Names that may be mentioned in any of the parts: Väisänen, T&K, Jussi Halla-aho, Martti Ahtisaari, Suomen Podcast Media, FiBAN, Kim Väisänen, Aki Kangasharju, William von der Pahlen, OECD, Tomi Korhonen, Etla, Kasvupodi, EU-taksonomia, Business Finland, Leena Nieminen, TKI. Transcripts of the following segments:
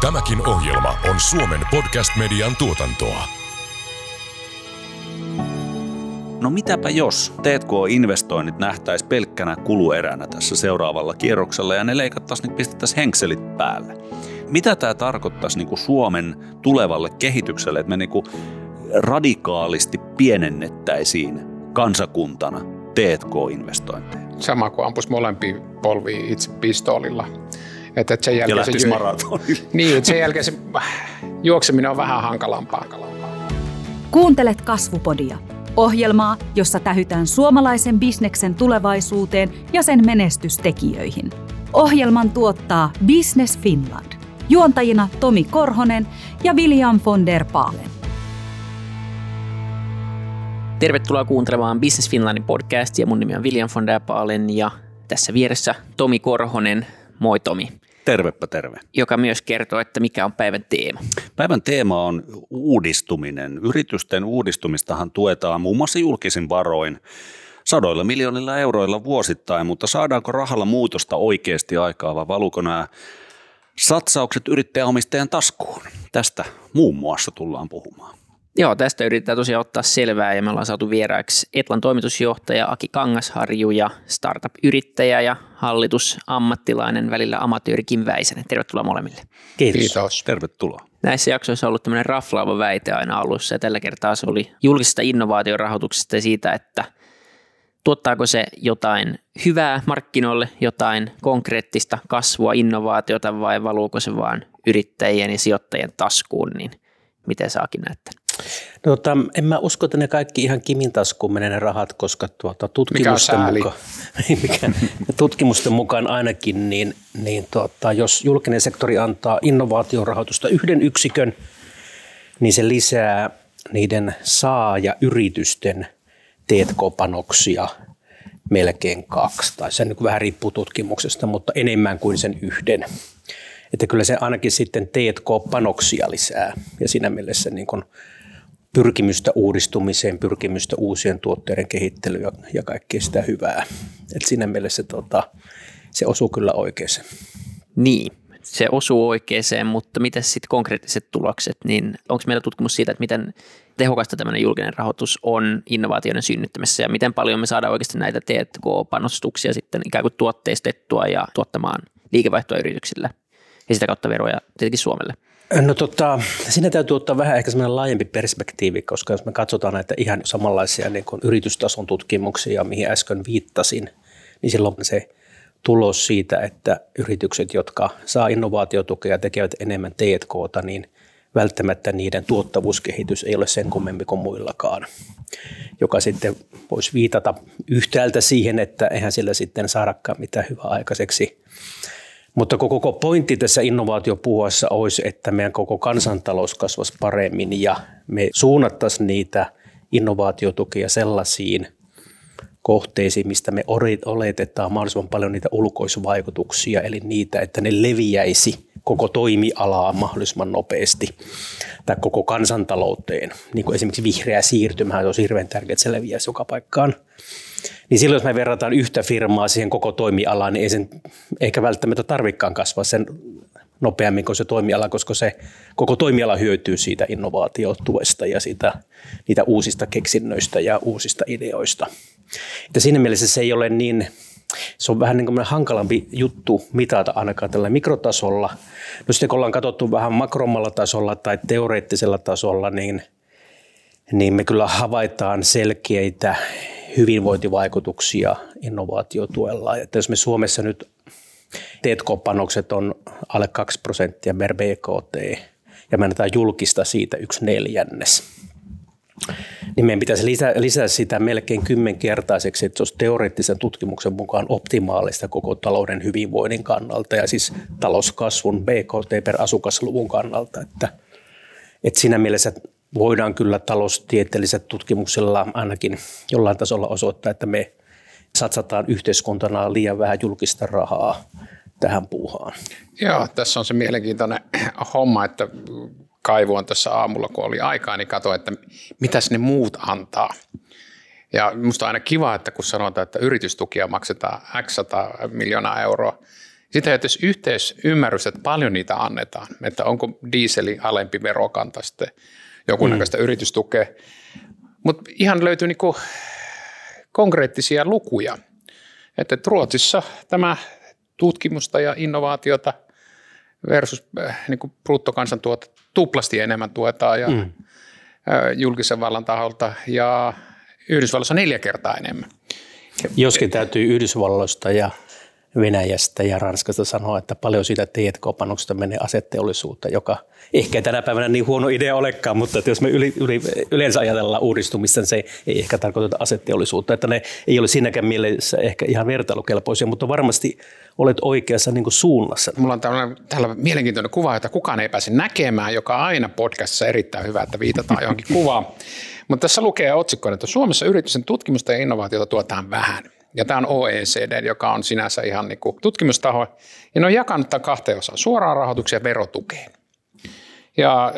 Tämäkin ohjelma on Suomen Podcast Median tuotantoa. No mitäpä jos T&K-investoinnit nähtäisi pelkkänä kulueränä tässä seuraavalla kierroksella ja ne leikattaisiin, niin pistettäisiin henkselit päälle. Mitä tämä tarkoittaisi niin kuin Suomen tulevalle kehitykselle, että me niin kuin radikaalisti pienennettäisiin kansakuntana T&K-investointeja? Sama kuin ampus molempiin polviin itse pistoolilla. Että sen jälkeen se niin, sen jälkeen se juokseminen on vähän hankalampaa. Kuuntelet Kasvupodia, ohjelmaa, jossa tähytään suomalaisen bisneksen tulevaisuuteen ja sen menestystekijöihin. Ohjelman tuottaa Business Finland. Juontajina Tomi Korhonen ja William von der Pahlen. Tervetuloa kuuntelemaan Business Finlandin podcastia. Mun nimi on William von der Pahlen ja tässä vieressä Tomi Korhonen. Moi Tomi. Tervepä terve. Joka myös kertoo, että mikä on päivän teema. Päivän teema on uudistuminen. Yritysten uudistumistahan tuetaan muun muassa julkisin varoin 100 miljoonilla euroilla vuosittain, mutta saadaanko rahalla muutosta oikeasti aikaa vai valuuko nämä satsaukset yrittäjäomistajan taskuun? Tästä muun muassa tullaan puhumaan. Joo, tästä yritetään tosiaan ottaa selvää ja me ollaan saatu vieraiksi Etlan toimitusjohtaja Aki Kangasharju ja startup-yrittäjä ja hallitusammattilainen, välillä amatööri Kim Väisänen. Tervetuloa molemmille. Kiitos. Kiitos. Tervetuloa. Näissä jaksoissa on ollut tämmöinen raflaava väite aina alussa ja tällä kertaa se oli julkisesta innovaatiorahoituksesta ja siitä, että tuottaako se jotain hyvää markkinoille, jotain konkreettista kasvua, innovaatiota vai valuuko se vaan yrittäjien ja sijoittajien taskuun, niin miten saakin näyttää? No, en mä usko, että ne kaikki ihan Kimin taskuun menee ne rahat, koska tutkimusten mukaan ainakin, niin jos julkinen sektori antaa innovaatiorahoitusta yhden yksikön, niin se lisää niiden saajayritysten T&K-panoksia melkein 2, tai se niin vähän riippuu tutkimuksesta, mutta enemmän kuin sen yhden. Että kyllä se ainakin sitten T&K-panoksia lisää ja siinä mielessä niin kuin pyrkimystä uudistumiseen, pyrkimystä uusien tuotteiden kehittelyyn ja kaikkea sitä hyvää. Et siinä mielessä se osuu kyllä oikeeseen. Niin, se osuu oikeeseen, mutta mitä sitten konkreettiset tulokset? Niin onko meillä tutkimus siitä, että miten tehokasta tämmöinen julkinen rahoitus on innovaatioiden synnyttämisessä ja miten paljon me saadaan oikeasti näitä T&K-panostuksia sitten ikään kuin tuotteistettua ja tuottamaan liikevaihtoa yrityksillä? Ja sitä kautta veroja tietenkin Suomelle. No siinä täytyy ottaa vähän ehkä semmoinen laajempi perspektiivi, koska jos me katsotaan näitä ihan samanlaisia niin kuin yritystason tutkimuksia, mihin äsken viittasin, niin silloin se tulos siitä, että yritykset, jotka saa innovaatiotukea ja tekevät enemmän T&K:ta, niin välttämättä niiden tuottavuuskehitys ei ole sen kummempi kuin muillakaan, joka sitten voisi viitata yhtäältä siihen, että eihän sillä sitten saadakaan mitään hyvää aikaiseksi. Mutta koko pointti tässä innovaatiopuhuessa olisi, että meidän koko kansantalous kasvaisi paremmin ja me suunnattaisiin niitä innovaatiotukia sellaisiin kohteisiin, mistä me oletetaan mahdollisimman paljon niitä ulkoisvaikutuksia, eli niitä, että ne leviäisi koko toimialaa mahdollisimman nopeasti tai koko kansantalouteen. Niin kuin esimerkiksi vihreä siirtymä on hirveän tärkeää, että se leviäisi joka paikkaan. Niin silloin, jos me verrataan yhtä firmaa siihen koko toimialaan, niin ei sen eikä välttämättä tarvikaan kasvaa sen nopeammin kuin se toimiala, koska se koko toimiala hyötyy siitä innovaatiotuesta ja niitä uusista keksinnöistä ja uusista ideoista. Että siinä mielessä se ei ole niin, se on vähän niin kuin hankalampi juttu mitata ainakaan tällä mikrotasolla. No sitten kun ollaan katsottu vähän makrommalla tasolla tai teoreettisella tasolla, niin me kyllä havaitaan selkeitä hyvinvointivaikutuksia innovaatiotuella. Että jos me Suomessa nyt T&K-panokset on alle 2% mer BKT ja me annetaan julkista siitä 1/4, niin meidän pitäisi lisää sitä melkein 10-kertaiseksi, että se olisi teoreettisen tutkimuksen mukaan optimaalista koko talouden hyvinvoinnin kannalta ja siis talouskasvun BKT per asukasluvun kannalta. Että siinä mielessä voidaan kyllä taloustieteellisellä tutkimuksella ainakin jollain tasolla osoittaa, että me satsataan yhteiskuntana liian vähän julkista rahaa tähän puuhaan. Joo, tässä on se mielenkiintoinen homma, että kaivoin tässä aamulla, kun oli aikaa, niin katsoin, että mitäs ne muut antaa. Ja musta on aina kiva, että kun sanotaan, että yritystukia maksetaan X 100 miljoonaa euroa, Sitä ei ole yhteisymmärrys, että paljon niitä annetaan, että onko diiseli alempi verokanta sitten jonkunnäköistä yritystukea. Mutta ihan löytyy niinku konkreettisia lukuja, että Ruotsissa tämä tutkimusta ja innovaatiota versus niinku bruttokansantuote tuplasti enemmän tuetaan ja julkisen vallan taholta ja Yhdysvalloissa 4 kertaa enemmän. Joskin täytyy Yhdysvalloista ja Venäjästä ja Ranskasta sanoa, että paljon siitä T&K-panoksesta menee aseteollisuuteen, joka ehkä tänä päivänä niin huono idea olekaan, mutta että jos me yleensä ajatellaan uudistumista, niin se ei ehkä tarkoiteta aseteollisuutta, että ne ei ole siinäkään mielessä ehkä ihan vertailukelpoisia, mutta varmasti olet oikeassa niin kuin suunnassa. Mulla on täällä mielenkiintoinen kuva, jota kukaan ei pääse näkemään, joka aina podcastissa erittäin hyvä, että viitataan johonkin kuvaan, mutta tässä lukee otsikkoon, että Suomessa yritysten tutkimusta ja innovaatiota tuotaan vähän. Ja tämä on OECD, joka on sinänsä ihan niin kuin tutkimustaho. Ja ne on jakanut tämän 2 osaan, suoraan rahoitukseen ja verotukeen. Ja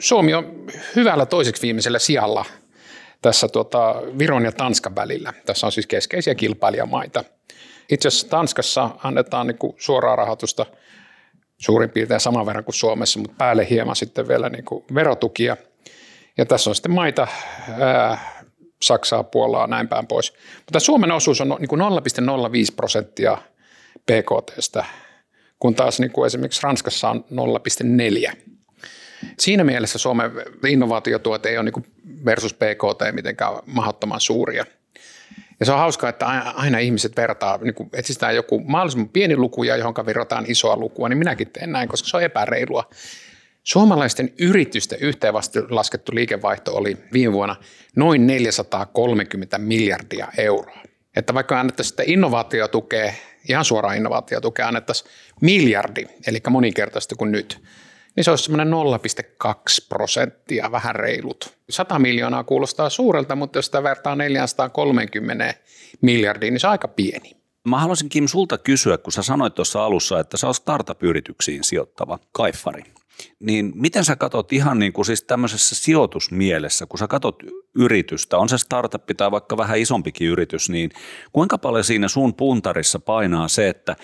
Suomi on hyvällä toiseksi viimeisellä sijalla tässä Viron ja Tanskan välillä. Tässä on siis keskeisiä kilpailijamaita. Itse asiassa Tanskassa annetaan niin kuin suoraa rahoitusta suurin piirtein saman verran kuin Suomessa, mutta päälle hieman sitten vielä niin kuin verotukia. Ja tässä on sitten maita... Saksaa, Puolaa, näin päin pois. Mutta Suomen osuus on 0,05% BKT:stä, kun taas niin kuin esimerkiksi Ranskassa on 0,4. Siinä mielessä Suomen innovaatiotuote ei ole niin kuin versus BKT mitenkään mahdottoman suuria. Ja se on hauskaa, että aina ihmiset vertaa, niin kun etsitään joku mahdollisimman pieni luku ja johonka virrotaan isoa lukua, niin minäkin teen näin, koska se on epäreilua. Suomalaisten yritysten yhteenlaskettu liikevaihto oli viime vuonna noin 430 miljardia euroa. Että vaikka annettaisiin innovaatiotukea, ihan suoraan innovaatiotukea, annettaisiin miljardi, eli moninkertaisesti kuin nyt, niin se olisi semmoinen 0,2%, vähän reilut. 100 miljoonaa kuulostaa suurelta, mutta jos sitä vertaa 430 miljardiin, niin se on aika pieni. Mä haluaisin Kim sulta kysyä, kun sä sanoit tuossa alussa, että sä oot startup-yrityksiin sijoittava kaifari. Niin miten sä katot ihan niin kuin siis tämmöisessä sijoitusmielessä, kun sä katot yritystä, on se startup tai vaikka vähän isompikin yritys, niin kuinka paljon siinä sun puntarissa painaa se, että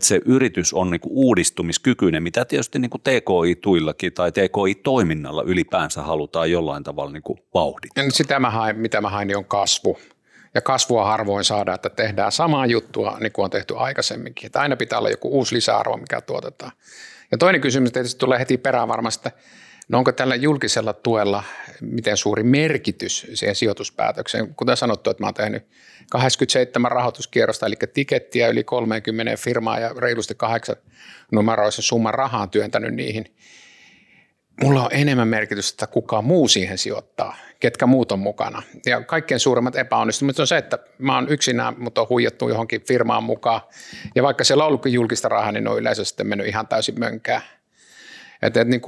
se yritys on niin kuin uudistumiskykyinen, mitä tietysti niin kuin TKI-tuillakin tai TKI-toiminnalla ylipäänsä halutaan jollain tavalla niin kuin vauhdittaa? Sitä mitä mä hain, niin on kasvu. Ja kasvua harvoin saadaan, että tehdään samaa juttua niin kuin on tehty aikaisemminkin. Että aina pitää olla joku uusi lisäarvo, mikä tuotetaan. Ja toinen kysymys tietysti tulee heti perään varmasti, no onko tällä julkisella tuella miten suuri merkitys siihen sijoituspäätökseen. Kuten sanottu, että mä oon tehnyt 27 rahoituskierrosta, eli tikettiä yli 30 firmaa ja reilusti 8 numeroisen summan rahaa työntänyt niihin. Mulla on enemmän merkitystä, että kuka muu siihen sijoittaa, ketkä muut on mukana. Ja kaikkein suuremmat epäonnistumiset on se, että mä oon yksinään, mutta on huijattu johonkin firmaan mukaan. Ja vaikka siellä on ollutkin julkista rahaa, niin ne on yleensä sitten mennyt ihan täysin mönkään. Niin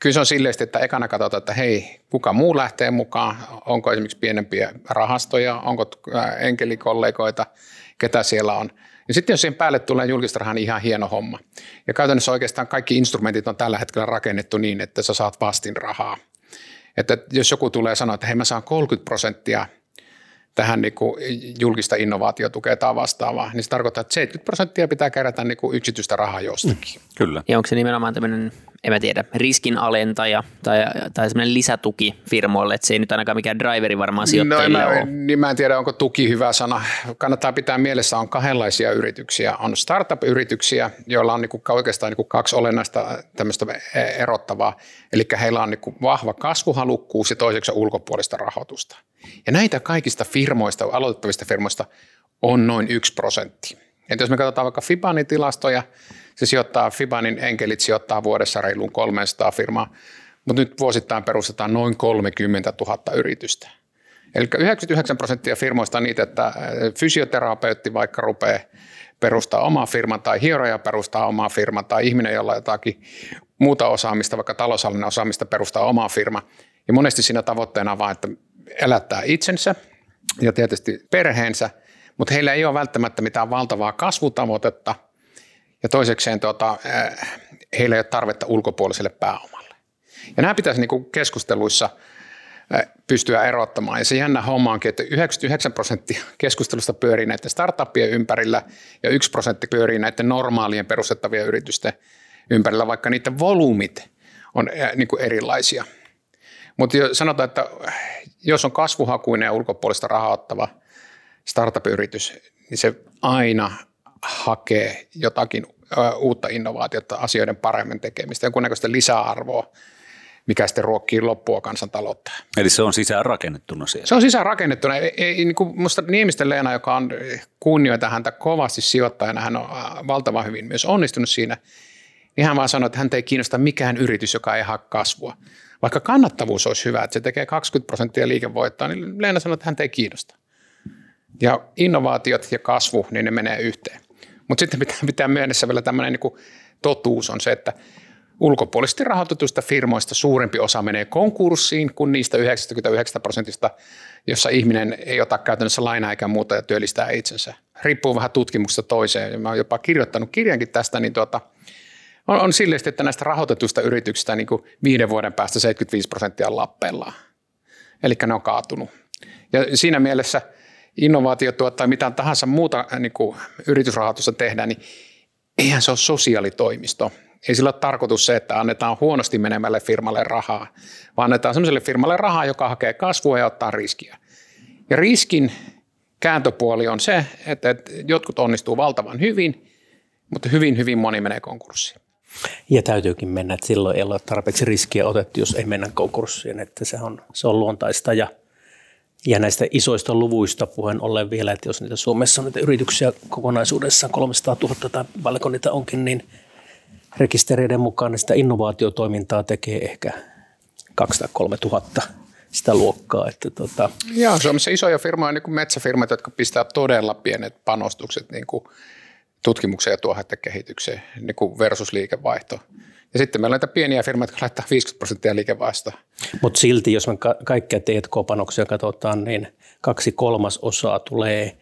kyllä se on silleen, että ekana katsotaan, että hei, kuka muu lähtee mukaan, onko esimerkiksi pienempiä rahastoja, onko enkelikollegoita, ketä siellä on. Ja sitten jos siihen päälle tulee julkista rahaa, niin ihan hieno homma. Ja käytännössä oikeastaan kaikki instrumentit on tällä hetkellä rakennettu niin, että sä saat vastinrahaa. Että jos joku tulee sanoa, että hei mä saan 30% tähän niinku julkista innovaatiotukea tai vastaavaa, niin se tarkoittaa, että 70% pitää kerätä niinku yksityistä rahaa jostakin. Kyllä. Ja onko se nimenomaan tämmöinen, en mä tiedä, riskinalentaja tai semmoinen lisätuki firmoille, että se ei nyt ainakaan mikään driveri varmaan sijoittajille ole? Niin mä en tiedä, onko tuki hyvä sana. Kannattaa pitää mielessä, on kahdenlaisia yrityksiä. On startup-yrityksiä, joilla on niinku oikeastaan niinku 2 olennaista tämmöistä erottavaa. Eli heillä on niinku vahva kasvuhalukkuus ja toiseksi ulkopuolista rahoitusta. Ja näitä kaikista firmoista, aloitettavista firmoista on noin 1%. Et jos me katsotaan vaikka FiBANin tilastoja, se sijoittaa, FiBANin enkelit sijoittaa vuodessa reiluun 300 firmaa, mutta nyt vuosittain perustetaan noin 30 000 yritystä. Eli 99% firmoista on niitä, että fysioterapeutti vaikka rupeaa perustaa omaa firman tai hieroja perustaa omaa firman tai ihminen, jolla jotakin muuta osaamista, vaikka taloushallinnan osaamista perustaa omaa firman. Ja monesti siinä tavoitteena on vaan, että elättää itsensä ja tietysti perheensä, mutta heillä ei ole välttämättä mitään valtavaa kasvutavoitetta ja toisekseen heillä ei ole tarvetta ulkopuoliselle pääomalle. Ja nämä pitäisi niin kuin keskusteluissa pystyä erottamaan. Ja se jännä homma onkin, että 99% keskustelusta pyörii näiden startupien ympärillä ja 1% pyörii näiden normaalien perustettavien yritysten ympärillä, vaikka niiden volyymit on niin kuin erilaisia. Mutta sanotaan, että jos on kasvuhakuinen ja ulkopuolista rahaa ottava startup-yritys, niin se aina hakee jotakin uutta innovaatiota, asioiden paremmin tekemistä, jonkunnäköistä lisäarvoa, mikä sitten ruokkii loppua kansantaloutta. Eli se on sisäänrakennettuna siellä? Se on sisäänrakennettuna. Minusta Niemisten Leena, joka on kunnioita häntä kovasti sijoittajana, hän on valtavan hyvin myös onnistunut siinä, niin hän vaan sanoi, että häntä ei kiinnosta mikään yritys, joka ei hae kasvua. Vaikka kannattavuus olisi hyvä, että se tekee 20% liikevoittoa, niin Leena sanoi, että häntä ei kiinnosta. Ja innovaatiot ja kasvu, niin ne menee yhteen. Mutta sitten pitää mielessä vielä tämmöinen niin totuus on se, että ulkopuolisesti rahoitetuista firmoista suurempi osa menee konkurssiin kuin niistä 99%, jossa ihminen ei ota käytännössä lainaa eikä muuta ja työllistää itsensä. Riippuu vähän tutkimuksesta toiseen. Ja mä oon jopa kirjoittanut kirjankin tästä, niin on silleen, että näistä rahoitetuista yrityksistä niin 5 vuoden päästä 75% on lappeillaan. Eli ne on kaatunut. Ja siinä mielessä innovaatiotuotta tai mitään tahansa muuta niin kuin yritysrahoitusta tehdään, niin eihän se ole sosiaalitoimisto. Ei sillä ole tarkoitus se, että annetaan huonosti menemälle firmalle rahaa, vaan annetaan sellaiselle firmalle rahaa, joka hakee kasvua ja ottaa riskiä. Ja riskin kääntöpuoli on se, että jotkut onnistuu valtavan hyvin, mutta hyvin moni menee konkurssiin. Ja täytyykin mennä, että silloin ei ole tarpeeksi riskiä otettu, jos ei mennä konkurssiin, että se on luontaista. Ja näistä isoista luvuista puheen ollen vielä, että jos niitä Suomessa on niitä yrityksiä kokonaisuudessaan 300 000 tai paljonko niitä onkin, niin rekistereiden mukaan niin sitä innovaatiotoimintaa tekee ehkä 200-3 000 sitä luokkaa. Että Joo, Suomessa isoja firmoja, niin kuin metsäfirmat, jotka pistää todella pienet panostukset niin kuin tutkimukseen ja tuotekehitykseen niin kuin versus liikevaihto. Ja sitten meillä on näitä pieniä firmoja, jotka laittaa 50% liikevaihtoa. Mutta silti, jos me kaikkia T&K-panoksia katsotaan, niin 2/3 tulee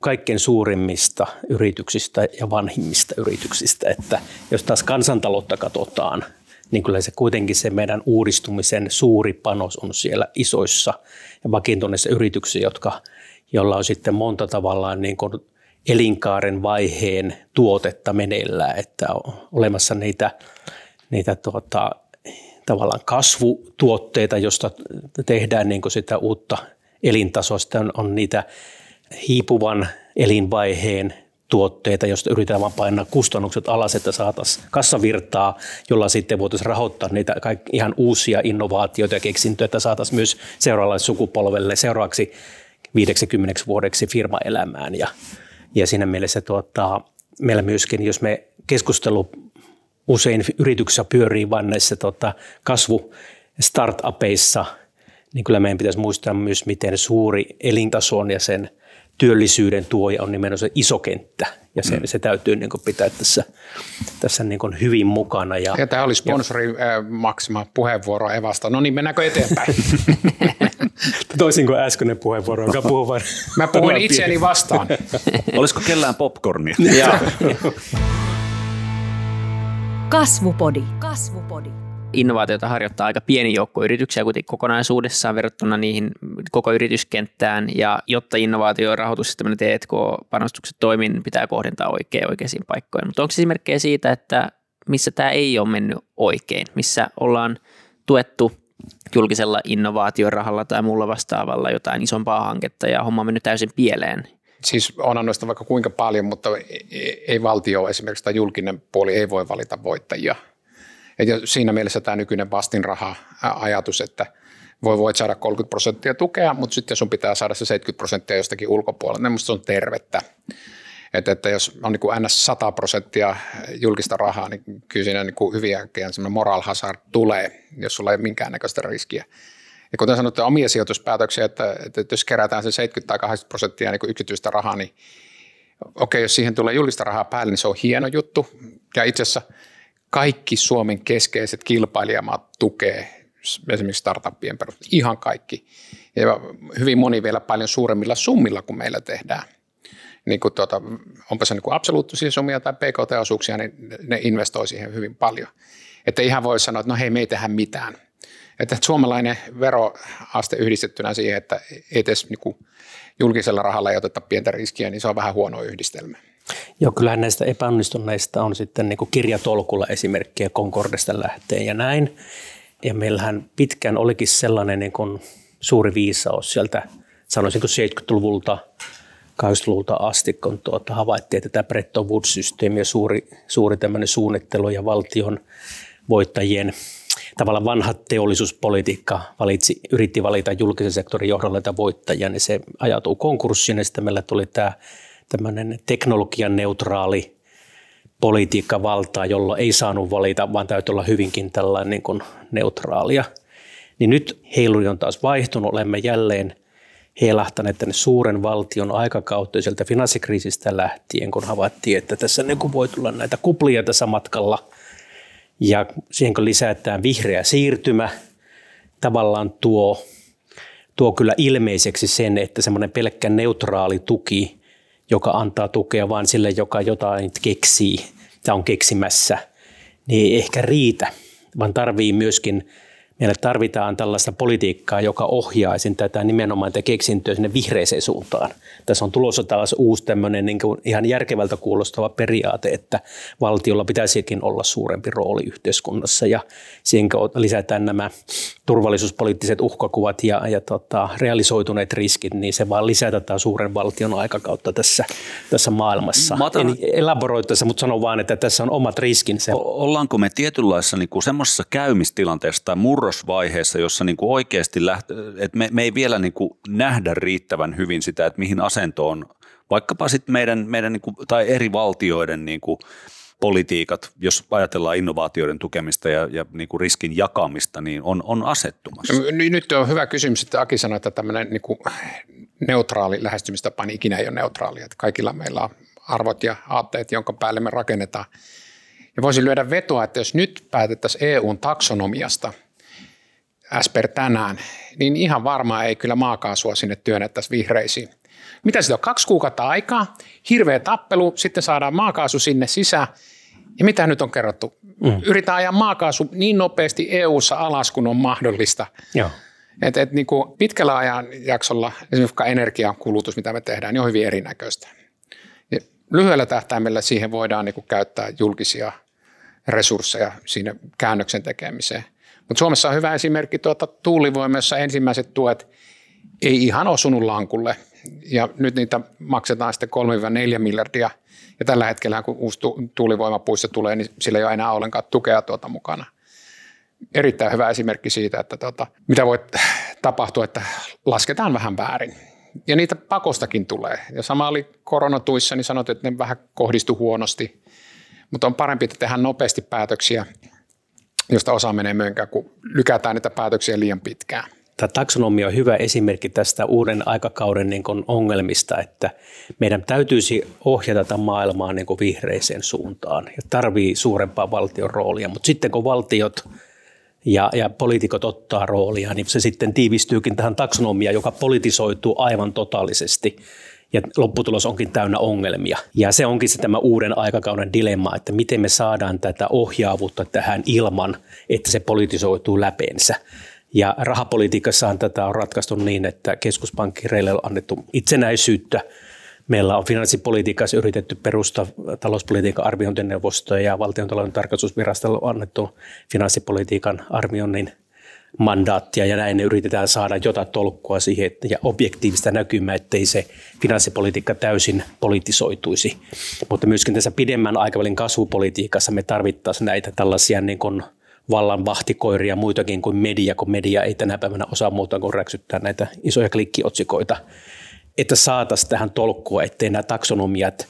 kaikkein suurimmista yrityksistä ja vanhimmista yrityksistä. Että jos taas kansantaloutta katsotaan, niin kyllä se kuitenkin se meidän uudistumisen suuri panos on siellä isoissa ja vakiintuneissa yrityksissä, joilla on sitten monta tavallaan niin kuin elinkaaren vaiheen tuotetta meneillään, että on olemassa niitä tavallaan kasvutuotteita, josta tehdään niin kuin sitä uutta elintasoa. Sitten on niitä hiipuvan elinvaiheen tuotteita, josta yritetään vaan painaa kustannukset alas, että saataisiin kassavirtaa, jolla sitten voitaisiin rahoittaa niitä ihan uusia innovaatioita ja keksintöjä, että saataisiin myös seuraavalle sukupolvelle seuraavaksi 50 vuodeksi firmaelämään. Ja siinä mielessä meillä myöskin, jos me keskustelu usein yrityksissä pyörii vain näissä kasvu-startupeissa, niin kyllä meidän pitäisi muistaa myös, miten suuri elintason ja sen työllisyyden tuoja on nimenomaan se iso kenttä. Ja se täytyy niin kuin pitää tässä niin kuin hyvin mukana. Ja tämä oli sponsorin maksima puheenvuoro Evasta. No niin, mennäänkö eteenpäin? Toisin kuin äskeinen puheenvuoro, joka puhui vain. Mä puhuin itseäni vastaan. Olisiko kellään popcornia? Kasvupodi. Innovaatiota harjoittaa aika pieni joukko yrityksiä kuitenkin kokonaisuudessaan verrattuna niihin koko yrityskenttään, ja jotta innovaatio, rahoitus ja T&K-panostukset toimin pitää kohdentaa oikeisiin paikkoihin. Mutta onko esimerkkejä siitä, että missä tämä ei ole mennyt oikein, missä ollaan tuettu julkisella innovaatiorahalla tai muulla vastaavalla jotain isompaa hanketta ja homma on mennyt täysin pieleen? Siis onhan noista vaikka kuinka paljon, mutta ei valtio esimerkiksi tai julkinen puoli ei voi valita voittajia. Ja siinä mielessä tämä nykyinen vastinraha-ajatus, että voit saada 30% tukea, mutta sitten sun pitää saada se 70% jostakin ulkopuolella. Minusta se on tervettä. Että jos on niin kuin ns. 100% julkista rahaa, niin kyllä siinä niin kuin hyvin jälkeen semmoinen moral hazard tulee, jos sulla ei ole minkäännäköistä riskiä. Ja kuten sanotte, omia sijoituspäätöksiä, että jos kerätään se 70% tai 80% niin kuin yksityistä rahaa, niin okei, jos siihen tulee julkista rahaa päälle, niin se on hieno juttu. Ja itse asiassa kaikki Suomen keskeiset kilpailijamaat tukee esimerkiksi startupien perusteella, ihan kaikki. Ja hyvin moni vielä paljon suuremmilla summilla kuin meillä tehdään. Niin kuin onpa se niin kuin absoluuttisia summia tai PKT-osuuksia, niin ne investoi siihen hyvin paljon. Että ihan voi sanoa, että no hei, me ei tehdä mitään. Että suomalainen veroaste yhdistettynä siihen, että ei edes niin julkisella rahalla ei oteta pientä riskiä, niin se on vähän huono yhdistelmä. Joo, kyllähän näistä epäonnistuneista on sitten niin kuin kirjatolkulla esimerkkejä Concordesta lähteen ja näin. Ja meillähän pitkään olikin sellainen niin kuin suuri viisaus sieltä, sanoisinko 70-luvulta, 80-luvulta asti, kun havaittiin, että tämä Bretton Woods-systeemi ja suuri tämmöinen suunnittelu ja valtion voittajien tavallaan vanha teollisuuspolitiikka yritti valita julkisen sektorin johdolla voittajia, niin se ajautuu konkurssiin ja sitten meillä tuli tämä tämmöinen teknologian neutraali politiikka valtaa, jolla ei saanut valita, vaan täytyy olla hyvinkin tällainen niin kuin neutraalia. Niin nyt heiluri on taas vaihtunut, olemme jälleen heilahtaneet tänne suuren valtion aikakautta sieltä finanssikriisistä lähtien, kun havaittiin, että tässä niin kuin voi tulla näitä kuplia tässä matkalla. Ja siihen kun lisätään vihreä siirtymä, tavallaan tuo kyllä ilmeiseksi sen, että semmoinen pelkkä neutraali tuki, joka antaa tukea vaan sille, joka jotain keksii tai on keksimässä, niin ei ehkä riitä, vaan meillä tarvitaan tällaista politiikkaa, joka ohjaisi tätä nimenomaan tätä keksintöä sinne vihreiseen suuntaan. Tässä on tulossa taas uusi tämmöinen niin kuin ihan järkevältä kuulostava periaate, että valtiolla pitäisikin olla suurempi rooli yhteiskunnassa ja siihen lisätään nämä turvallisuuspoliittiset uhkakuvat ja realisoituneet riskit, niin se vaan lisätään suuren valtion aikakautta tässä maailmassa. En elaboroi tässä, mutta sanon vaan, että tässä on omat riskinsä. Ollaanko me tietynlaisessa niin semmoisessa käymistilanteessa tai murrosvaiheessa, jossa niin kuin oikeasti että me ei vielä niin kuin nähdä riittävän hyvin sitä, että mihin asentoon vaikkapa sitten meidän niin kuin, tai eri valtioiden niin kuin politiikat, jos ajatellaan innovaatioiden tukemista ja niin kuin riskin jakamista, niin on asettumassa. Nyt on hyvä kysymys, että Aki sanoi, että tämmöinen niin kuin neutraali lähestymistapa niin ikinä ei ole neutraali. Että kaikilla meillä on arvot ja aatteet, jonka päälle me rakennetaan. Ja voisin lyödä vetoa, että jos nyt päätettäisiin EU-taksonomiasta, Asper tänään, niin ihan varmaan ei kyllä maakaasua sinne työnnettäisi vihreisiin. Mitä sitä on? 2 kuukautta aikaa, hirveä tappelu, sitten saadaan maakaasu sinne sisään. Ja mitä nyt on kerrottu? Yritetään ajaa maakaasu niin nopeasti EU:ssa alas, kun on mahdollista. Et niin kuin pitkällä ajanjaksolla esimerkiksi energiankulutus, mitä me tehdään, niin on hyvin erinäköistä. Ja lyhyellä tähtäimellä siihen voidaan niin kuin käyttää julkisia resursseja siinä käännöksen tekemiseen. Mutta Suomessa on hyvä esimerkki tuulivoimassa ensimmäiset tuet ei ihan osunut lankulle ja nyt niitä maksetaan sitten 3-4 miljardia ja tällä hetkellä kun uusi tuulivoimapuisto tulee, niin sillä ei ole enää ollenkaan tukea mukana. Erittäin hyvä esimerkki siitä, että mitä voi tapahtua, että lasketaan vähän väärin ja niitä pakostakin tulee ja sama oli koronatuissa, niin sanottiin, että ne vähän kohdistui huonosti, mutta on parempi, että tehdään nopeasti päätöksiä, josta osa menee mönkään, kun lykätään niitä päätöksiä liian pitkään. Tämä taksonomia on hyvä esimerkki tästä uuden aikakauden niin kuin ongelmista, että meidän täytyisi ohjata tätä maailmaa niin kuin vihreiseen suuntaan ja tarvii suurempaa valtion roolia, mutta sitten kun valtiot ja poliitikot ottaa roolia, niin se sitten tiivistyykin tähän taksonomiaan, joka politisoituu aivan totaalisesti. Ja lopputulos onkin täynnä ongelmia. Ja se onkin se tämä uuden aikakauden dilemma, että miten me saadaan tätä ohjaavuutta tähän ilman, että se politisoituu läpeensä. Ja rahapolitiikassahan tätä on ratkaistu niin, että keskuspankkireille on annettu itsenäisyyttä. Meillä on finanssipolitiikassa yritetty perustaa talouspolitiikan arviointineuvostoja ja valtiontalouden tarkastusvirastolle on annettu finanssipolitiikan arvioinnin mandaattia ja näin yritetään saada jotain tolkkua siihen ja objektiivista näkymää, ettei se finanssipolitiikka täysin politisoituisi. Mutta myöskin tässä pidemmän aikavälin kasvupolitiikassa me tarvittaisiin näitä tällaisia niin kuin vallan vahtikoiria muitakin kuin media, kun media ei tänä päivänä osaa muuta kuin räksyttää näitä isoja klikkiotsikoita, että saataisiin tähän tolkkua, ettei nämä taksonomiat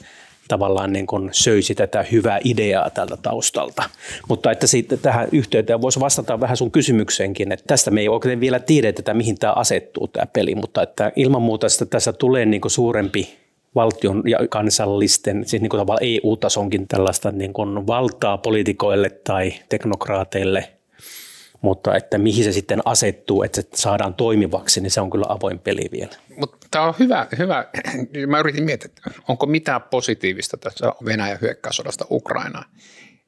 tavallaan niin kuin söisi tätä hyvää ideaa tältä taustalta. Mutta että siitä, tähän yhteyteen voisi vastata vähän sun kysymykseenkin, että tästä me ei oikein vielä tiedetä, mihin tämä asettuu tämä peli, mutta että ilman muuta sitä tässä tulee niin kuin suurempi valtion ja kansallisten, siis niin kuin tavallaan EU-tasonkin tällaista niin kuin valtaa poliitikoille tai teknokraateille, mutta että mihin se sitten asettuu, että se saadaan toimivaksi, niin se on kyllä avoin peli vielä. Mutta tämä on hyvä. Mä yritin miettiä, onko mitään positiivista tässä Venäjän hyökkäyssodasta Ukrainaan.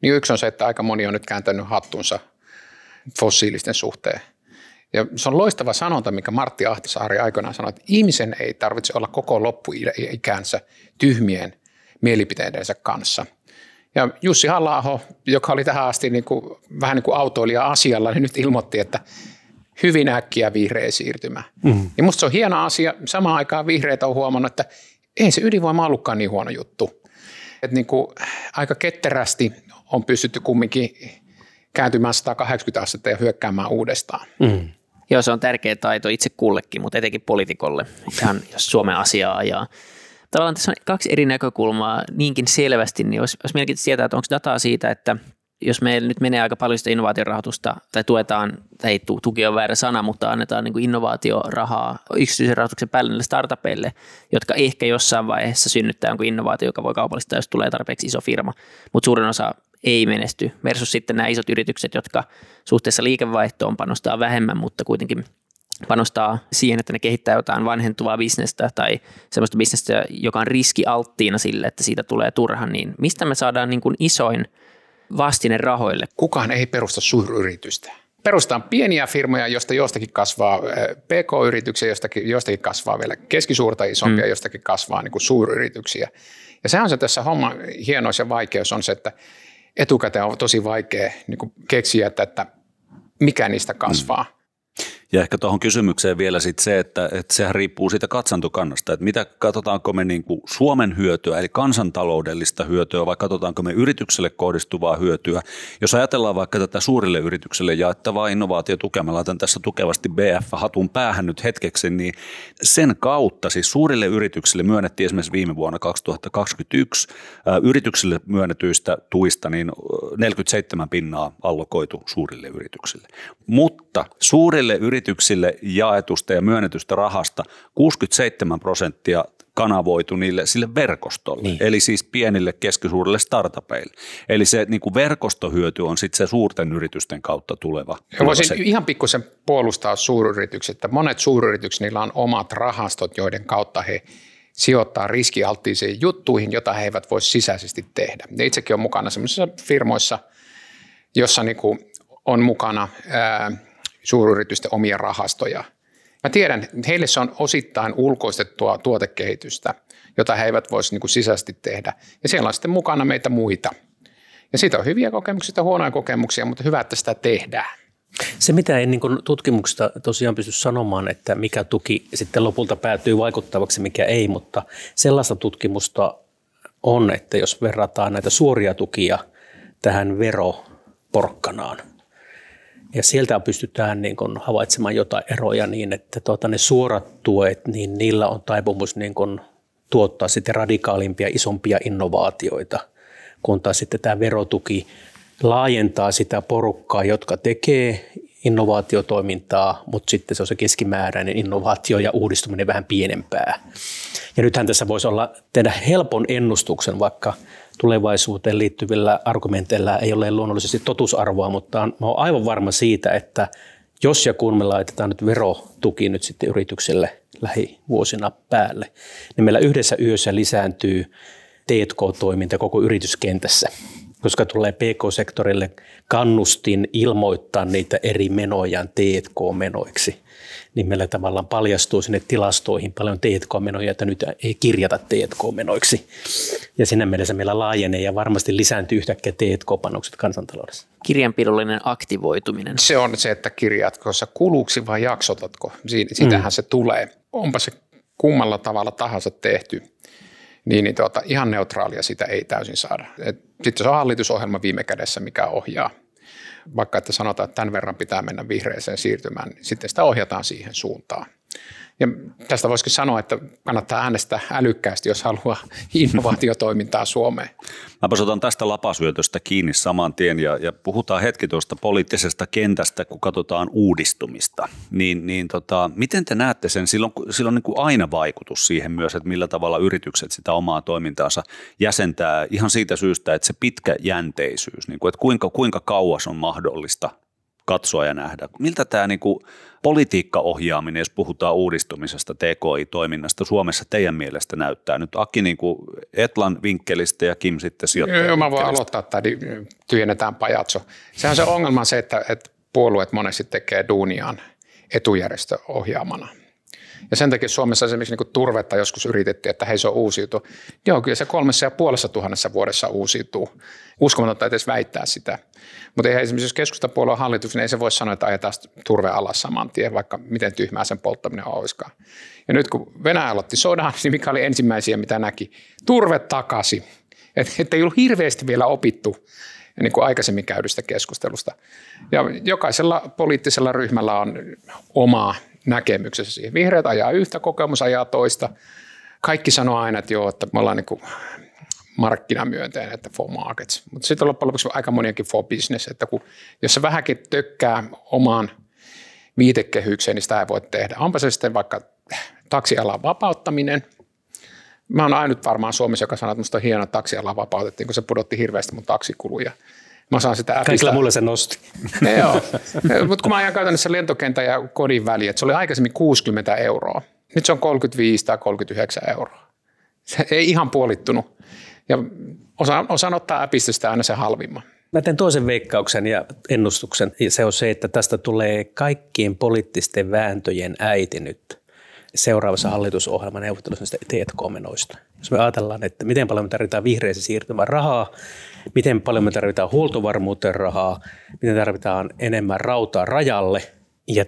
Niin yksi on se, että aika moni on nyt kääntänyt hattunsa fossiilisten suhteen. Ja se on loistava sanonta, mikä Martti Ahtisaari aikanaan sanoi, että ihmisen ei tarvitse olla koko loppuikänsä tyhmien mielipiteidensä kanssa. Ja Jussi Halla-aho, joka oli tähän asti niin kuin, vähän niin kuin autoilija-asialla, niin nyt ilmoitti, että hyvin äkkiä vihreä siirtymä. Mm-hmm. Ja musta se on hieno asia. Samaan aikaan vihreät on huomannut, että ei se ydinvoima ollutkaan niin huono juttu. Että niin kuin, aika ketterästi on pystytty kumminkin kääntymään 180 astetta ja hyökkäämään uudestaan. Mm-hmm. Joo, se on tärkeä taito itse kullekin, mutta etenkin poliitikolle, ihan jos Suomen asiaa ajaa. Tavallaan tässä on kaksi eri näkökulmaa niinkin selvästi, niin olisi mielenkiintoista tietää, että onko dataa siitä, että jos meillä nyt menee aika paljon sitä innovaatiorahoitusta tai tuetaan, tai tuki on väärä sana, mutta annetaan niin kuin innovaatiorahaa yksityisen rahoituksen päälle niille startupeille, jotka ehkä jossain vaiheessa synnyttää jonkun innovaatio, joka voi kaupallistaa, jos tulee tarpeeksi iso firma, mutta suurin osa ei menesty versus sitten nämä isot yritykset, jotka suhteessa liikevaihtoon panostaa vähemmän, mutta kuitenkin panostaa siihen, että ne kehittää jotain vanhentuvaa bisnestä tai sellaista bisnestä, joka on riskialttiina sille, että siitä tulee turha, niin mistä me saadaan niin kuin isoin vastine rahoille? Kukaan ei perusta suuryritystä. Perustetaan pieniä firmoja, josta jostakin kasvaa pk-yrityksiä, jostakin kasvaa vielä keskisuurta isompia, jostakin kasvaa niin kuin suuryrityksiä. Ja sehän on se tässä homman hienois ja vaikeus on se, että etukäteen on tosi vaikea niin kuin keksiä, että mikä niistä kasvaa. Ja ehkä tuohon kysymykseen vielä sitten se, että sehän riippuu siitä katsantokannasta, että mitä katsotaanko me niin kuin Suomen hyötyä, eli kansantaloudellista hyötyä, vai katsotaanko me yritykselle kohdistuvaa hyötyä. Jos ajatellaan vaikka tätä suurille yrityksille jaettavaa innovaatiotukea, mä laitan tässä tukevasti BF-hatun päähän nyt hetkeksi, niin sen kautta siis suurille yrityksille myönnettiin esimerkiksi viime vuonna 2021 yrityksille myönnetyistä tuista niin 47% allokoitu suurille yrityksille, mutta suurille yrityksille jaetusta ja myönnetystä rahasta 67% kanavoitu niille sille verkostolle, niin. Eli siis pienille keskisuurille startupeille. Eli se niin kuin verkostohyöty on sitten se suurten yritysten kautta tuleva. Voisin ihan pikkusen puolustaa suuryritykset, että monet suuryritykset, niillä on omat rahastot, joiden kautta he sijoittaa riskialttiisiin juttuihin, jota he eivät voi sisäisesti tehdä. Ja itsekin on mukana sellaisissa firmoissa, jossa niin kuin on mukana suuryritysten omia rahastoja. Mä tiedän, että heille se on osittain ulkoistettua tuotekehitystä, jota he eivät voisi niin kuin sisäisesti tehdä. Ja siellä on sitten mukana meitä muita. Ja siitä on hyviä kokemuksia ja huonoja kokemuksia, mutta hyvä, että sitä tehdään. Se, mitä en niin kuin tutkimuksesta tosiaan pysty sanomaan, että mikä tuki sitten lopulta päätyy vaikuttavaksi, mikä ei, mutta sellaista tutkimusta on, että jos verrataan näitä suoria tukia tähän veroporkkanaan, ja sieltä pystytään niin kuin havaitsemaan jotain eroja niin, että ne suorat tuet, niin niillä on taipumus niin kuin tuottaa sitten radikaalimpia, isompia innovaatioita, kun taas sitten tämä verotuki laajentaa sitä porukkaa, jotka tekee innovaatiotoimintaa, mutta sitten se on se keskimääräinen innovaatio ja uudistuminen vähän pienempää. Ja nythän tässä voisi olla tehdä helpon ennustuksen, vaikka tulevaisuuteen liittyvillä argumenteilla ei ole luonnollisesti totuusarvoa, mutta mä oon aivan varma siitä, että jos ja kun me laitetaan nyt verotuki nyt sitten yrityksille lähivuosina päälle, niin meillä yhdessä yössä lisääntyy T&K-toiminta koko yrityskentässä, koska tulee PK-sektorille kannustin ilmoittaa niitä eri menojaan T&K-menoiksi, niin meillä tavallaan paljastuu sinne tilastoihin paljon T&K-menoja, että nyt ei kirjata T&K-menoiksi. Ja siinä mielessä meillä laajenee ja varmasti lisääntyy yhtäkkiä T&K-panokset kansantaloudessa. Kirjanpidollinen aktivoituminen. Se on se, että kirjaatko sä kuluksi vai jaksotatko? Sitähän se tulee. Onpa se kummalla tavalla tahansa tehty. Niin, ihan neutraalia sitä ei täysin saada. Sitten se on hallitusohjelma viime kädessä, mikä ohjaa. Vaikka että sanotaan, että tämän verran pitää mennä vihreäseen siirtymään, niin sitten sitä ohjataan siihen suuntaan. Ja tästä voisikin sanoa, että kannattaa äänestää älykkäästi, jos haluaa innovaatiotoimintaa Suomeen. Mäpä otan tästä lapasyötöstä kiinni saman tien ja puhutaan hetki tuosta poliittisesta kentästä, kun katsotaan uudistumista. Miten te näette sen? Silloin niin kuin aina vaikutus siihen myös, että millä tavalla yritykset sitä omaa toimintaansa jäsentää ihan siitä syystä, että se pitkäjänteisyys, niin kuin, että kuinka kauas on mahdollista katsoa ja nähdä. Miltä tämä niin kuin politiikkaohjaaminen, jos puhutaan uudistumisesta, TKI-toiminnasta Suomessa teidän mielestä näyttää? Nyt Aki niin kuin Etlan vinkkelistä ja Kim sitten sijoittajan. Joo, mä voin aloittaa, että tyhjennetään pajatso. Sehän se ongelma on se, että puolueet monesti tekee duuniaan etujärjestöohjaamana. Ja sen takia Suomessa esimerkiksi niin turvetta joskus yritettiin, että hei, se on uusiutu. Joo, kyllä se 3,5 vuodessa uusiutuu. Uskomatonta edes väittää sitä. Mutta eihän esimerkiksi, jos keskustapuolue on hallituksen, niin ei se voi sanoa, että ajetaan turve alas saman tien, vaikka miten tyhmää sen polttaminen olisikaan. Ja nyt kun Venäjä aloitti sodan, niin mikä oli ensimmäisiä, mitä näki? Turve takaisin. Että ei ollut hirveästi vielä opittu niin kuin aikaisemmin käydystä keskustelusta. Ja jokaisella poliittisella ryhmällä on oma näkemyksessä siihen. Vihreät ajaa yhtä, kokoomus ajaa toista. Kaikki sanoo aina, että joo, että me ollaan niin kuin markkinamyönteinen, että for markets. Mutta sitten loppujen lopuksi aika moniakin for business, että kun, jos se vähänkin tökkää omaan viitekehykseen, niin sitä ei voi tehdä. Onpa se sitten vaikka taksialan vapauttaminen. Mä oon ainut varmaan Suomessa, joka sanoo, että musta on hienoa, että taksiala vapautettiin, kun se pudotti hirveästi mun taksikuluja. Mä saan sitä äpistä. Kaikilla mulle se nosti. Joo, mutta kun mä ajan käytännössä lentokentän ja kodin väliin, että se oli aikaisemmin 60€. Nyt se on 35 tai 39€. Se ei ihan puolittunut. Ja osaan ottaa äpistä sitä aina se halvimman. Mä teen toisen veikkauksen ja ennustuksen. Ja se on se, että tästä tulee kaikkien poliittisten vääntöjen äiti nyt seuraavassa hallitusohjelman neuvottelussa T&K-menoista. Jos me ajatellaan, että miten paljon me tarvitaan vihreäisen siirtymään rahaa, miten paljon me tarvitaan huoltovarmuuteen rahaa, miten tarvitaan enemmän rautaa rajalle. Ja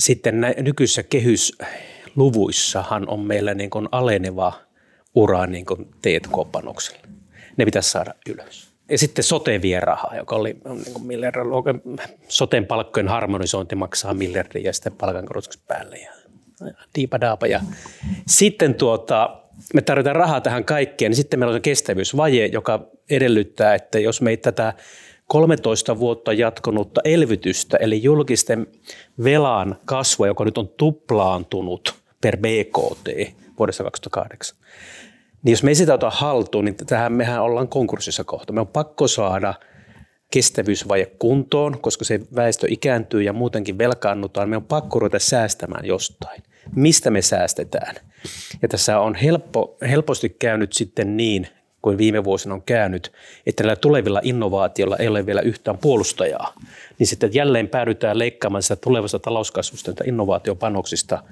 sitten nykyisissä kehysluvuissahan on meillä niin kuin aleneva ura niin kuin T&K-panoksella. Ne pitäisi saada ylös. Ja sitten sote vie rahaa, joka oli niin miljardin luokan. Soten palkkojen harmonisointi maksaa miljardia ja sitten palkankorotukset päälle ja diipadaapa. Ja sitten me tarvitaan rahaa tähän kaikkeen, niin sitten meillä on se kestävyysvaje, joka edellyttää, että jos me ei tätä 13 vuotta jatkunutta elvytystä, eli julkisten velan kasvua, joka nyt on tuplaantunut per BKT vuodesta 2008, niin jos me ei sitä ota haltuun, niin mehän ollaan konkurssissa kohta. Me on pakko saada kestävyysvaje kuntoon, koska se väestö ikääntyy ja muutenkin velkaannutaan. Me on pakko ruveta säästämään jostain. Mistä me säästetään? Ja tässä on helposti käynyt sitten niin, kuin viime vuosina on käynyt, että näillä tulevilla innovaatioilla ei ole vielä yhtään puolustajaa. Niin sitten jälleen päädytään leikkaamaan sitä tulevasta talouskasvusta ja innovaatiopanoksista,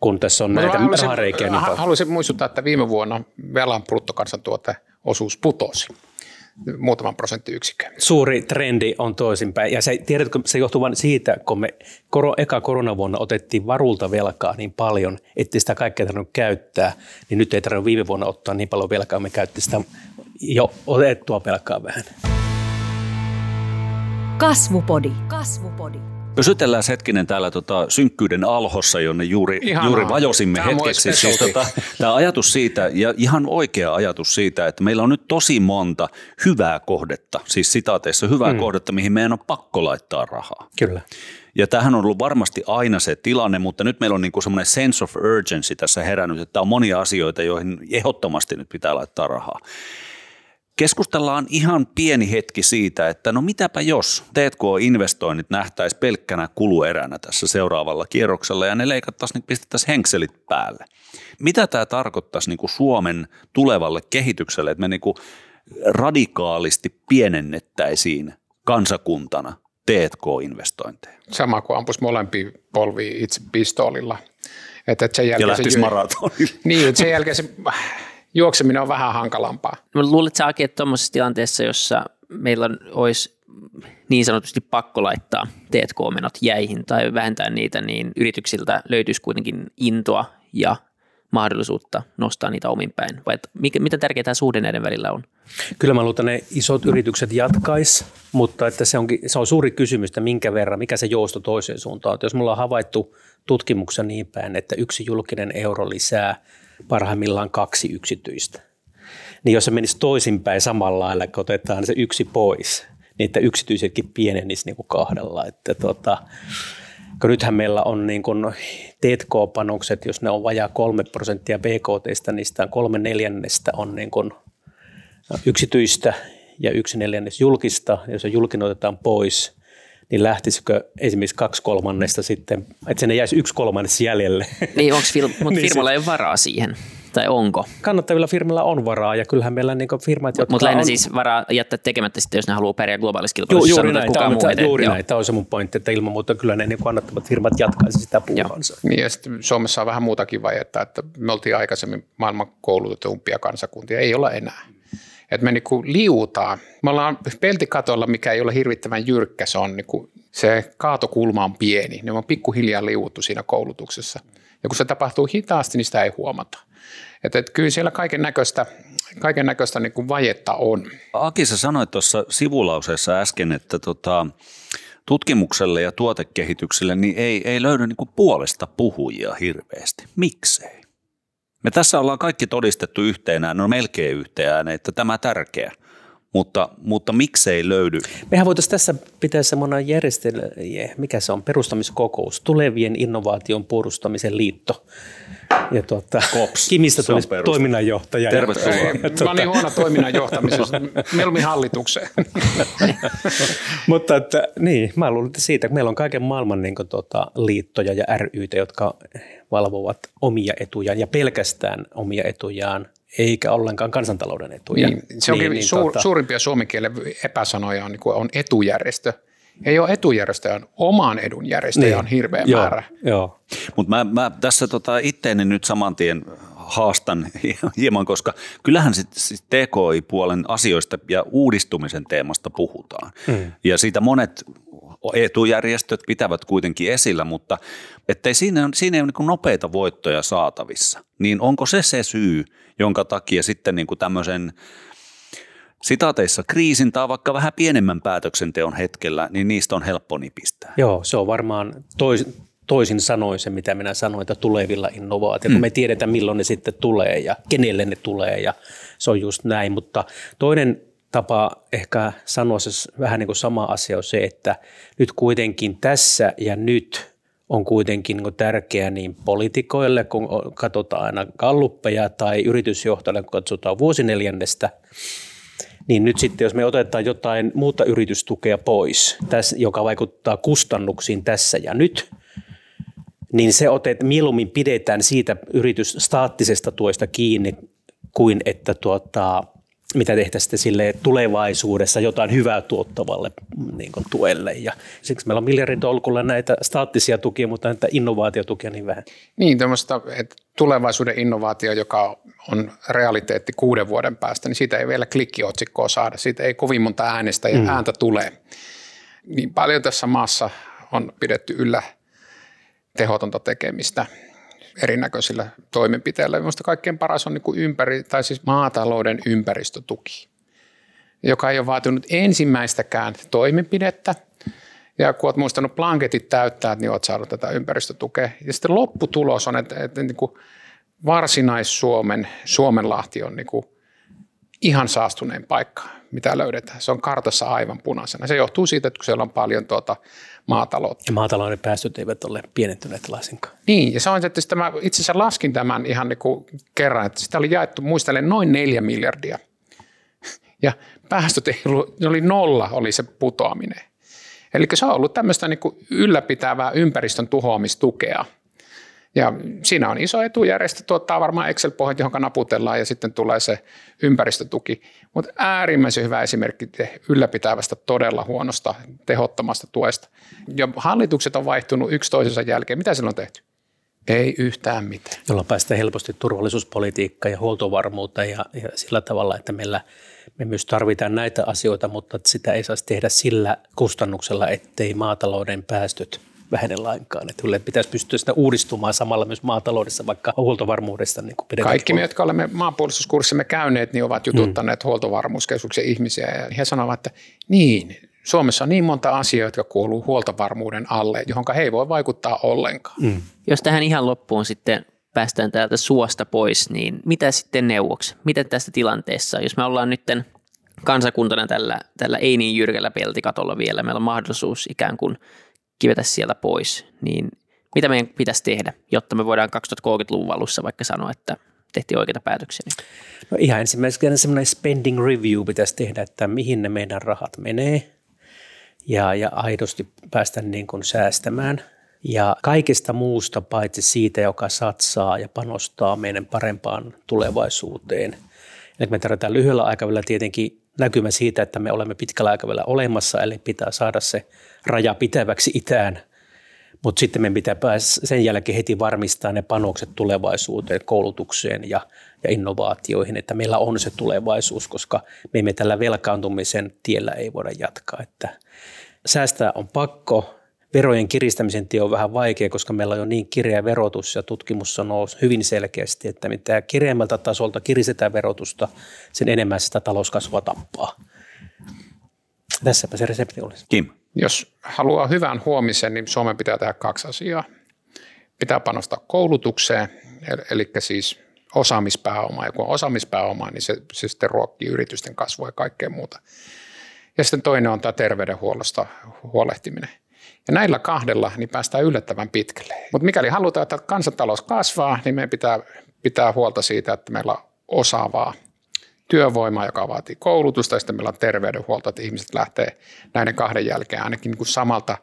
kun tässä on näitä rahareikiä. Haluaisin muistuttaa, että viime vuonna velan bruttokansantuoteosuus putosi muutaman prosenttiyksikön. Suuri trendi on toisinpäin. Ja se johtuu vain siitä, kun me eka koronavuonna otettiin varulta velkaa niin paljon, ettei sitä kaikkea tarvinnut käyttää, niin nyt ei tarvinnut viime vuonna ottaa niin paljon velkaa, me käytti sitä jo otettua velkaa vähän. Kasvupodi. Pysytellään hetkinen täällä synkkyyden alhossa, jonne juuri vajosimme tämä hetkeksi. Siis, tämä ajatus siitä, ja ihan oikea ajatus siitä, että meillä on nyt tosi monta hyvää kohdetta, siis sitaateissa hyvää kohdetta, mihin meidän on pakko laittaa rahaa. Kyllä. Ja tämähän on ollut varmasti aina se tilanne, mutta nyt meillä on niin kuin semmoinen sense of urgency tässä herännyt, että on monia asioita, joihin ehdottomasti nyt pitää laittaa rahaa. Keskustellaan ihan pieni hetki siitä, että no mitäpä jos T&K-investoinnit nähtäisiin pelkkänä kulueränä tässä seuraavalla kierroksella ja ne leikattaisiin, niin pistettäisiin henkselit päälle. Mitä tämä tarkoittaisi niin kuin Suomen tulevalle kehitykselle, että me niin kuin radikaalisti pienennettäisiin kansakuntana T&K-investointeja? Sama kuin ampuisi molempia polvia itse pistoolilla. Että sen jälkeen ja lähtisi maratonille. Niin, että sen jälkeen se juokseminen on vähän hankalampaa. No, luuletko, Aki, että tuommoisessa tilanteessa, jossa meillä olisi niin sanotusti pakko laittaa T&K-menot jäihin tai vähentää niitä, niin yrityksiltä löytyisi kuitenkin intoa ja mahdollisuutta nostaa niitä omin päin? Vai miten tärkeää tämä suhde näiden välillä on? Kyllä mä luulen, että ne isot yritykset jatkaisi, mutta että se on suuri kysymys, että minkä verran, mikä se jousto toiseen suuntaan. Että jos mulla on havaittu tutkimuksessa niin päin, että 1 julkinen euro lisää parhaimmillaan 2 yksityistä. Niin jos se menisi toisinpäin samalla lailla, kun otetaan se 1 pois, niin että yksityisetkin pienenisi niin kuin 2. Että kun nythän meillä on niin kuin T&K-panokset, jos ne on vajaa 3% BKT:stä, niin sitä on 3/4 on niin kuin yksityistä ja 1/4 julkista. Jos se julkinen otetaan pois, niin lähtisikö esimerkiksi 2/3 sitten, että sen ei jäisi 1/3 jäljelle. Niin, onko firmalla ei varaa siihen? Tai onko? Kannattavilla firmilla on varaa, ja kyllähän meillä niin firmat, jotka Mutta lähinnä on... siis varaa jättää tekemättä sitten, jos ne haluaa pärjää globaalissa kilpailussa. Juuri näin. Tämä on se mun pointti, että ilman muuta kyllä ne kannattavat firmat jatkaisi sitä puuhansa. Ja sitten Suomessa on vähän muutakin vaietta, että me oltiin aikaisemmin maailman koulutetumpia kansakuntia, ei olla enää. Että me niinku liuutaan. Me ollaan peltikatolla, mikä ei ole hirvittävän jyrkkä, se on niinku, se kaatokulma on pieni. Ne on pikkuhiljaa liuuttu siinä koulutuksessa. Ja kun se tapahtuu hitaasti, niin sitä ei huomata. Että kyllä siellä kaiken näköistä niinku vajetta on. Aki, sä sanoit tuossa sivulauseessa äsken, että tutkimukselle ja tuotekehitykselle niin ei löydy niinku puolesta puhujia hirveästi. Miksei? Me tässä ollaan kaikki todistettu yhteenään, no melkein yhteenään, että tämä tärkeä, mutta miksei löydy? Mehän voitaisiin tässä pitää semmoinen mikä se on, perustamiskokous, tulevien innovaation puolustamisen liitto. Ja Kops, Kimistä tuli toiminnanjohtaja. Tervetuloa. Mä olin huono toiminnanjohtamisessa, mieluummin hallitukseen. Mutta että, niin, mä luulen siitä, että meillä on kaiken maailman niin kuin, liittoja ja ry:tä, jotka valvovat omia etujaan ja pelkästään omia etujaan, eikä ollenkaan kansantalouden etuja. Niin, se onkin niin, suurimpia suomen kielen epäsanoja on etujärjestö. Ei ole etujärjestöjä, oman edun järjestöjä niin. On hirveä määrä. Mutta mä tässä itteeni nyt saman tien haastan hieman, koska kyllähän siis TKI-puolen asioista ja uudistumisen teemasta puhutaan. Ja siitä monet etujärjestöt pitävät kuitenkin esillä, mutta ettei siinä ei ole niin nopeita voittoja saatavissa. Niin onko se syy, jonka takia sitten niin kuin tämmöisen sitaateissa kriisin tai vaikka vähän pienemmän päätöksenteon hetkellä, niin niistä on helppo nipistää. Joo, se on varmaan toisin sanoin se, mitä minä sanoin, että tulevilla innovaatioilla. Me tiedetään, milloin ne sitten tulee ja kenelle ne tulee ja se on just näin. Mutta toinen tapa ehkä sanoa se vähän niin kuin sama asia on se, että nyt kuitenkin tässä ja nyt on kuitenkin niin tärkeää niin poliitikoille, kun katsotaan aina galluppeja tai yritysjohtajille, kun katsotaan vuosineljännestä, niin nyt sitten, jos me otetaan jotain muuta yritystukea pois, joka vaikuttaa kustannuksiin tässä ja nyt, niin se mieluummin pidetään siitä yritysstaattisesta tuesta kiinni, kuin että mitä tehtäisiin sille tulevaisuudessa jotain hyvää tuottavalle niin kuin tuelle. Ja siksi meillä on miljarditolkulla näitä staattisia tukia, mutta näitä innovaatiotukia niin vähän. Niin, tämmöistä, että tulevaisuuden innovaatio, joka on realiteetti 6 vuoden päästä, niin siitä ei vielä klikkiotsikkoa saada. Siitä ei kovin monta äänestä ja ääntä tulee. Niin paljon tässä maassa on pidetty yllä tehotonta tekemistä erinäköisillä toimenpiteillä. Minusta kaikkein paras on maatalouden ympäristötuki, joka ei ole vaatinut ensimmäistäkään toimenpidettä. Ja kun olet muistanut blanketit täyttää, niin olet saanut tätä ympäristötukea. Ja sitten lopputulos on, että Varsinais-Suomen, Suomenlahti on ihan saastuneen paikka, mitä löydetään. Se on kartassa aivan punaisena. Se johtuu siitä, että siellä on paljon maataloutta. Ja maatalouden päästöt eivät ole pienentyneet laisinkaan. Niin, ja se on se, että mä itse asiassa laskin tämän ihan kerran, että sitä oli jaettu muistellen noin 4 miljardia. Ja päästöt oli 0, oli se putoaminen. Eli se on ollut tämmöistä ylläpitävää ympäristön tuhoamistukea. Ja siinä on iso etujärjestö, tuottaa varmaan Excel-pohjat, johon naputellaan ja sitten tulee se ympäristötuki. Mutta äärimmäisen hyvä esimerkki ylläpitävästä, todella huonosta, tehottomasta tuesta. Ja hallitukset on vaihtunut yksi toisensa jälkeen. Mitä silloin on tehty? Ei yhtään mitään. Jolla päästään helposti turvallisuuspolitiikkaan ja huoltovarmuuteen ja sillä tavalla, että me myös tarvitaan näitä asioita, mutta sitä ei saisi tehdä sillä kustannuksella, ettei maatalouden päästöt vähene lainkaan. Kyllä pitäisi pystyä sitä uudistumaan samalla myös maataloudessa, vaikka huoltovarmuudesta. Kaikki me, jotka olemme maanpuolustuskurssimme käyneet, niin ovat jututtaneet huoltovarmuuskeskuksen ihmisiä. Ja he sanovat, että Suomessa on niin monta asiaa, jotka kuuluu huoltovarmuuden alle, johon he ei voi vaikuttaa ollenkaan. Jos tähän ihan loppuun sitten päästään täältä suosta pois, niin mitä sitten neuvoksi? Miten tästä tilanteessa, jos me ollaan nytten kansakuntana tällä ei niin jyrkällä peltikatolla vielä, meillä on mahdollisuus ikään kuin kivetä sieltä pois, niin mitä meidän pitäisi tehdä, jotta me voidaan 2030-luvun alussa vaikka sanoa, että tehtiin oikeita päätöksiä? No ihan ensimmäisenä semmoinen spending review pitäisi tehdä, että mihin ne meidän rahat menee ja aidosti päästä niin kuin säästämään. Ja kaikesta muusta paitsi siitä, joka satsaa ja panostaa meidän parempaan tulevaisuuteen. Eli me tarvitaan lyhyellä aikavälillä tietenkin näkymä siitä, että me olemme pitkällä aikavälillä olemassa, eli pitää saada se raja pitäväksi itään. Mutta sitten meidän pitää sen jälkeen heti varmistaa ne panokset tulevaisuuteen, koulutukseen ja innovaatioihin, että meillä on se tulevaisuus, koska me emme tällä velkaantumisen tiellä ei voida jatkaa. Että säästää on pakko. Verojen kiristämisen tie on vähän vaikea, koska meillä on jo niin kireä verotus ja tutkimus sanoo hyvin selkeästi, että mitä kireämmältä tasolta kiristetään verotusta, sen enemmän sitä talouskasvua tappaa. Tässäpä se resepti olisi. Kim. Jos haluaa hyvän huomisen, niin Suomen pitää tehdä kaksi asiaa. Pitää panostaa koulutukseen, eli siis osaamispääomaa. Ja kun on osaamispääomaa, niin se sitten ruokkii yritysten kasvua ja kaikkea muuta. Ja sitten toinen on tämä terveydenhuollosta huolehtiminen. Ja näillä kahdella niin päästään yllättävän pitkälle. Mutta mikäli halutaan, että kansantalous kasvaa, niin meidän pitää huolta siitä, että meillä on osaavaa työvoimaa, joka vaatii koulutusta, ja sitten meillä on terveydenhuolto, että ihmiset lähtee näiden kahden jälkeen ainakin niin kuin samalta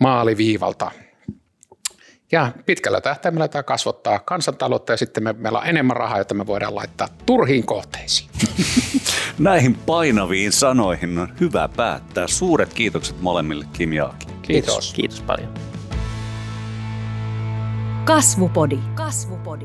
maaliviivalta. Ja pitkällä tähtäimellä tämä kasvattaa kansantaloutta, ja sitten meillä on enemmän rahaa, jota me voidaan laittaa turhiin kohteisiin. Näihin painaviin sanoihin on hyvä päättää. Suuret kiitokset molemmille, Kim ja Aki. Kiitos. Kiitos paljon. Kasvupodi. Kasvupodi.